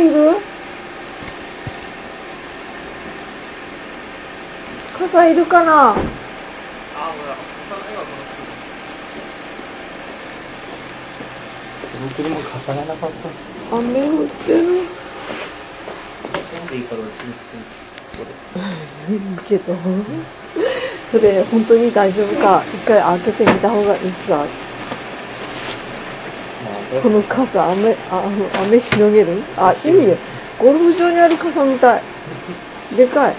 いる？傘いるかな？本当にもう傘がなかった。雨降ってる。なんでいいからうちにしてる。いいけど。それ本当に大丈夫か。一回開けてみた方がいいさ。この傘、雨しのげる？あ、いいね。ゴルフ場にある傘みたい。でかい。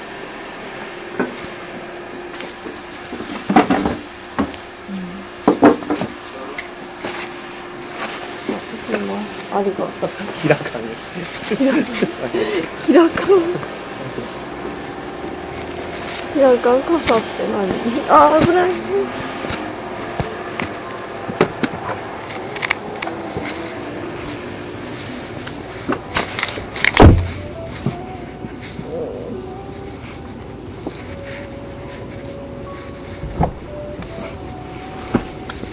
ありがとう。ひらかん。ひらかん。ひらかん傘って何？あ、危ない。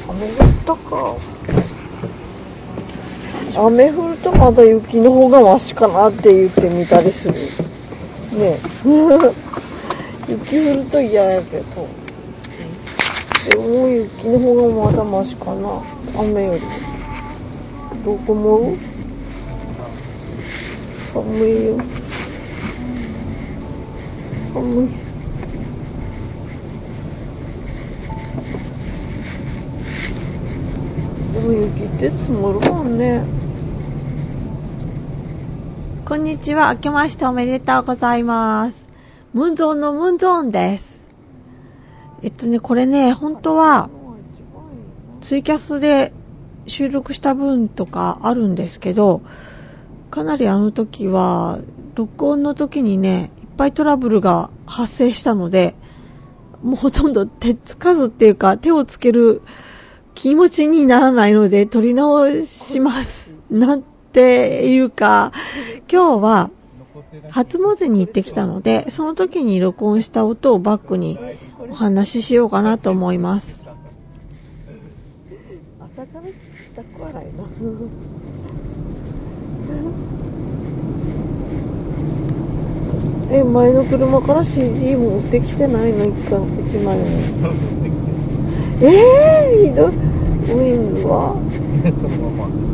雨降ったか。雨降るとまだ雪の方がマシかなって言ってみたりするね雪降ると嫌やけど、でも雪の方がまだマシかな、雨より。どう思う？寒いよ、寒い。でも雪って積もるもんね。こんにちは。明けましておめでとうございます。ムンゾンのムンゾンです。これね、本当は、ツイキャスで収録した分とかあるんですけど、かなりあの時は、録音の時にね、いっぱいトラブルが発生したので、もうほとんど手つかずっていうか、手をつける気持ちにならないので、撮り直します。っていうか、今日は初詣に行ってきたので、その時に録音した音をバックにお話ししようかなと思います。朝から全く笑いな前の車から CD も持ってきてないの、一枚もひどい。ウィンズはそのまま。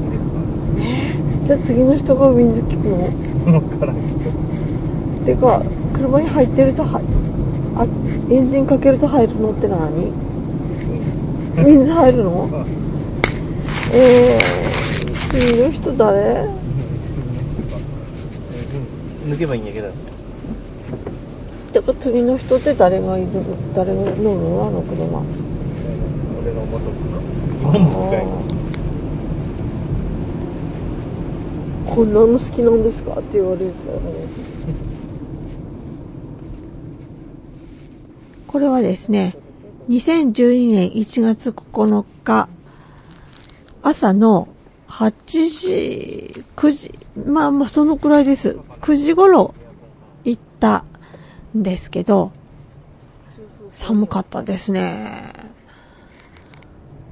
じゃあ次の人がウィンズ聞くの？分からんけど。てか、車に入ってるとエンジンかけると入るのって何？ウィンズ入るの？次の人誰？抜けばいいんやけど。てか次の人って誰がいる？誰が乗るの？あの車。俺の元かな。こんなの好きなんですかって言われるからね。これはですね、2012年1月9日朝の8時、9時、まあそのくらいです。9時頃行ったんですけど、寒かったですね。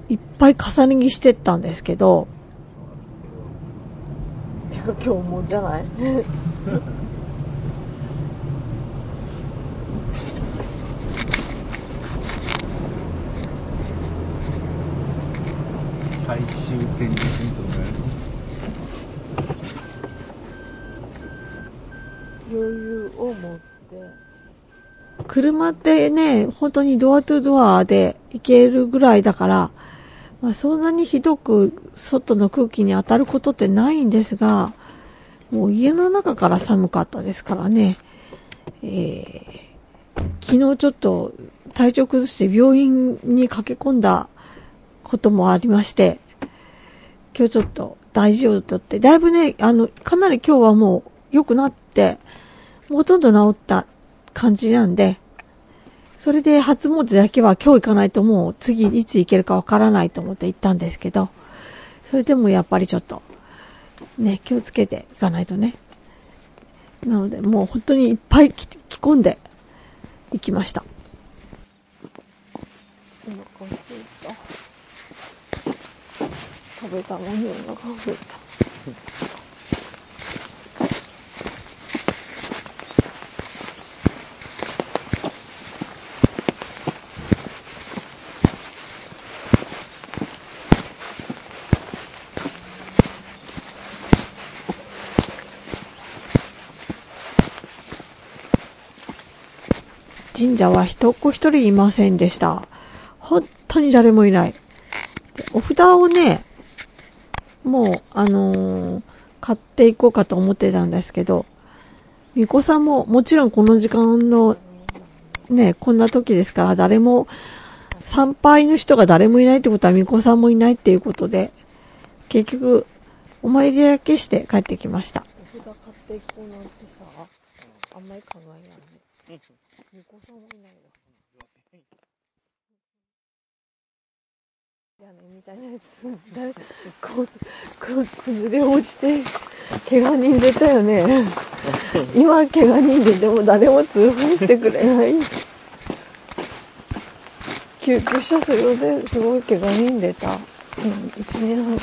いっぱい重ね着してったんですけど、今日もじゃない最終点に余裕を持って、車ってね、本当にドアトゥドアで行けるぐらいだから、そんなにひどく外の空気に当たることってないんですが、もう家の中から寒かったですからね。昨日ちょっと体調崩して病院に駆け込んだこともありまして、今日ちょっと大事をとって、だいぶね、かなり今日はもう良くなって、ほとんど治った感じなんで、それで初詣だけは今日行かないともう次いつ行けるかわからないと思って行ったんですけど、それでもやっぱりちょっとね、気をつけて行かないとね。なのでもう本当にいっぱい着込んで行きました。お腹空いた。食べたのにお腹空いた神社は人っ子一人いませんでした。本当に誰もいない。でお札をね、もう、買っていこうかと思ってたんですけど、巫女さんも、もちろんこの時間の、ね、こんな時ですから、誰も、参拝の人が誰もいないってことは巫女さんもいないっていうことで、結局、お参りだけして帰ってきました。お札買っていこうなんてさ、あんまり考えないね。巫女さんもいないわ。屋根みたいなやつ、こう崩れ落ちて怪我人出たよね。今怪我人出ても誰も通報してくれない。救急車するですごい怪我人出た。1年半、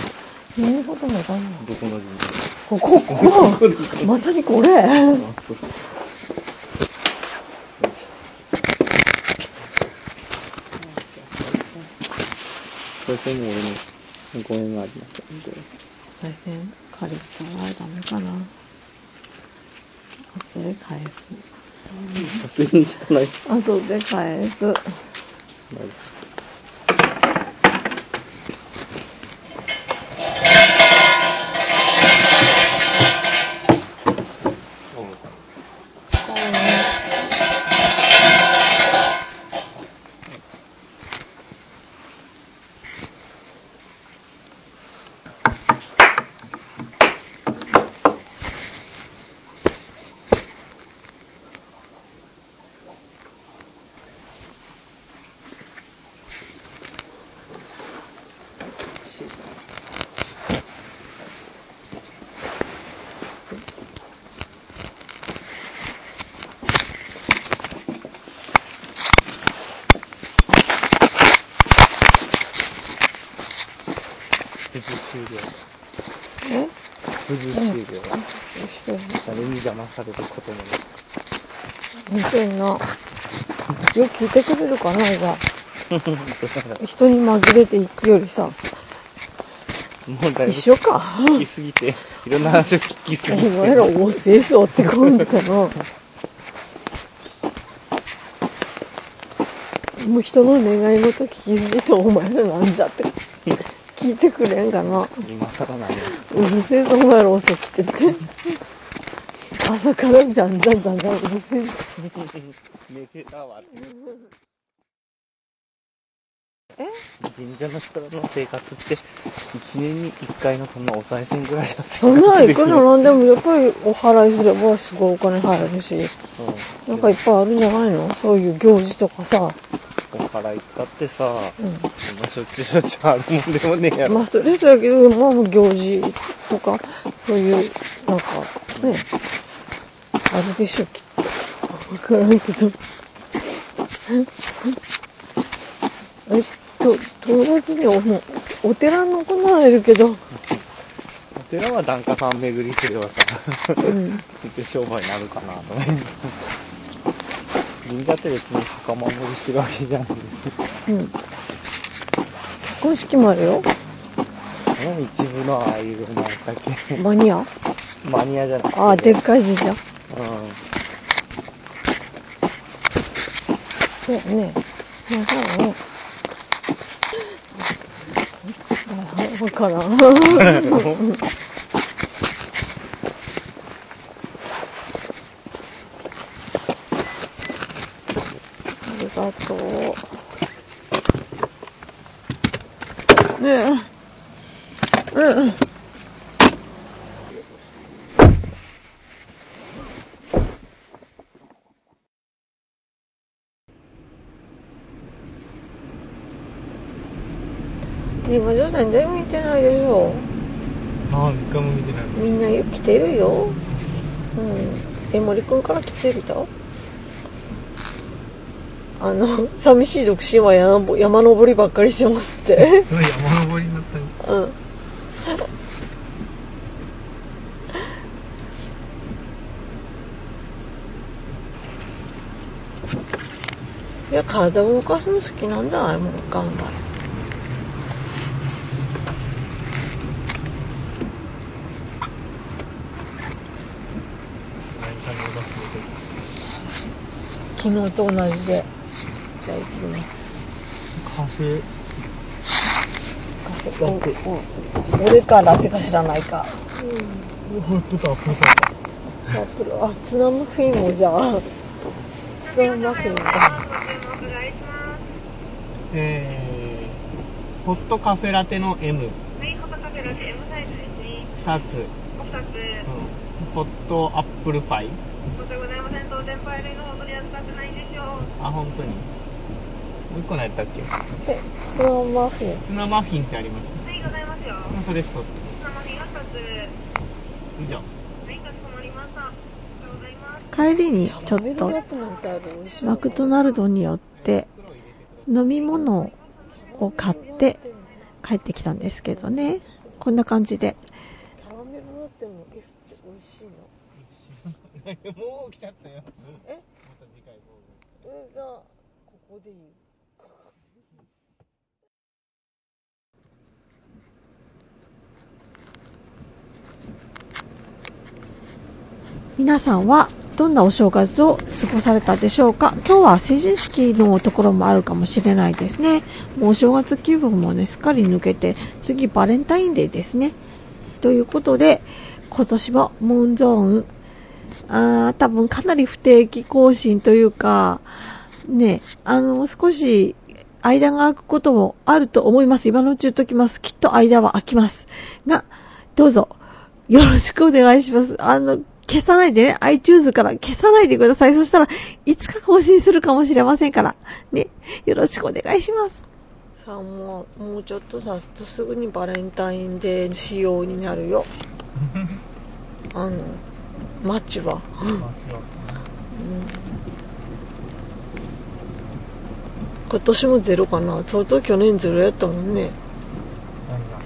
見ることもかんない。どこの人生？ここまさにこれ。再生も俺の5円がありました。再生借りたらダメかな。後で返す。後にしたない。後で返す。されることも見てんな。よく聞いてくれるかな、今。人にまぐれていくよりさ、もうだいぶ一緒か。聞きすぎて、いろんな話を聞きすぎて。お前ら多すぎそうって感じかな。もう人の願い事聞きすぎて、お前らなんじゃって聞いてくれんかな。今更ない。うるせえぞ、お前ら遅くてって。朝からだんだん寝てたわ。神社の人の生活って1年に1回のこんなお賽銭ぐらいじゃ生活できる。そんないくらなんでもやっぱりお払いすればすごいお金入るし、うん、なんかいっぱいあるんじゃないの、そういう行事とかさ。お払いったってさ、しょっちゅうあるもんでもねえやろ。まあそれだけど、まあ行事とかそういうなんかね、あれでしょ、きっと。わからんけど。友達にお寺の子ならいるけど。お寺は檀家さん巡りすればさ、商売になるかなと思って。銀座って別に墓守りしてるわけじゃないですよ。結婚式もあるよ。一部のああいうのだけ。マニアじゃない。ああ、でっかい神社。そうね。まあそうね。わからん。ありがとう。ねえ。うん。今ジョーさん全然見てないでしょ。ああ、一回も見てない。みんな来てるよ。森くんから来てるだ。寂しい独身は山登りばっかりしてますって。山登りになったの。いや、体を動かすの好きなんじゃないもん、頑張って。昨日と同じで。じゃあ行きます。カフェ俺かラテか知らないか。うん、アップル。あ、ツナマフィンもじゃあツナマフィンか。ホットカフェラテの M。 はい、ホットカフェラテ M サイズですね。2つ、うん、ホットアップルパイ。申し訳ございません、当店パイ類の方取り扱ってないんですよ。あ、本当に。もう一個何やったっけ。ツナマフィン。ツナマフィンってあります。はい、ございますよ。それ1つ。ツナマフィンが2つ。以上。帰りにちょっとマクドナルドによって飲み物を買って帰ってきたんですけどね。こんな感じで。カラメルラテの S って美味しいの？もう来ちゃったよ。え？また次回どうぞ。じゃあここでいい。皆さんはどんなお正月を過ごされたでしょうか。今日は成人式のところもあるかもしれないですね。もうお正月気分もね、すっかり抜けて、次バレンタインデーですね。ということで、今年もモンゾーン、多分かなり不定期更新というか、ね、少し間が空くこともあると思います。今のうち言っときます。きっと間は空きます。が、どうぞよろしくお願いします。消さないでね。iTunes から消さないでください。そしたら、いつか更新するかもしれませんから。ね。よろしくお願いします。さあ、もうちょっと経つとすぐにバレンタインデー仕様になるよ。街は。今年もゼロかな。とうとう去年ゼロやったもんね。何が？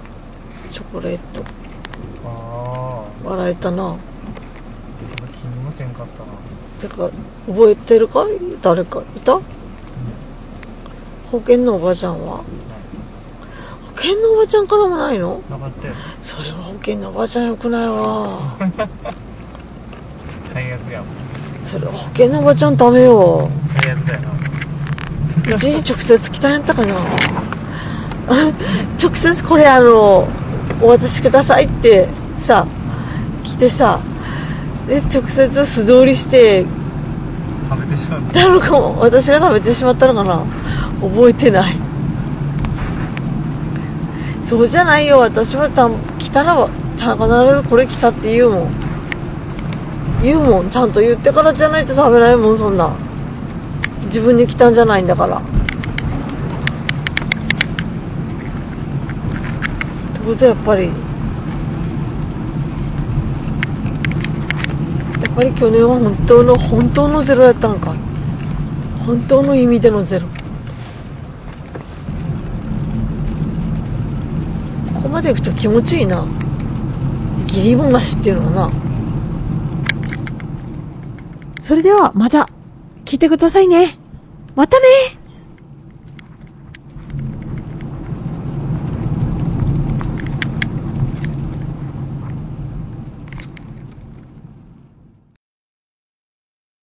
チョコレート。ああ。笑えたな。せんかったな。てか覚えてるかい？誰かいた？うん、保険のおばちゃんは？保険のおばちゃんからもないの？なかったよ。それは保険のおばちゃんよくないわ。最悪や。それは保険のおばちゃんダメよ。最悪だよな。うちに直接来たんやったかな。直接これお渡しくださいってさ来てさ。で直接素通りして食べてしまったのかも。私が食べてしまったのかな、覚えてない。そうじゃないよ。私は来たら必ずこれ来たって言うもん。ちゃんと言ってからじゃないと食べないもん。そんな自分に来たんじゃないんだから。ってことはやっぱり去年は本当のゼロやったんか。本当の意味でのゼロ。ここまで行くと気持ちいいな。義理もなしっていうのはな。それではまた聞いてくださいね。またね。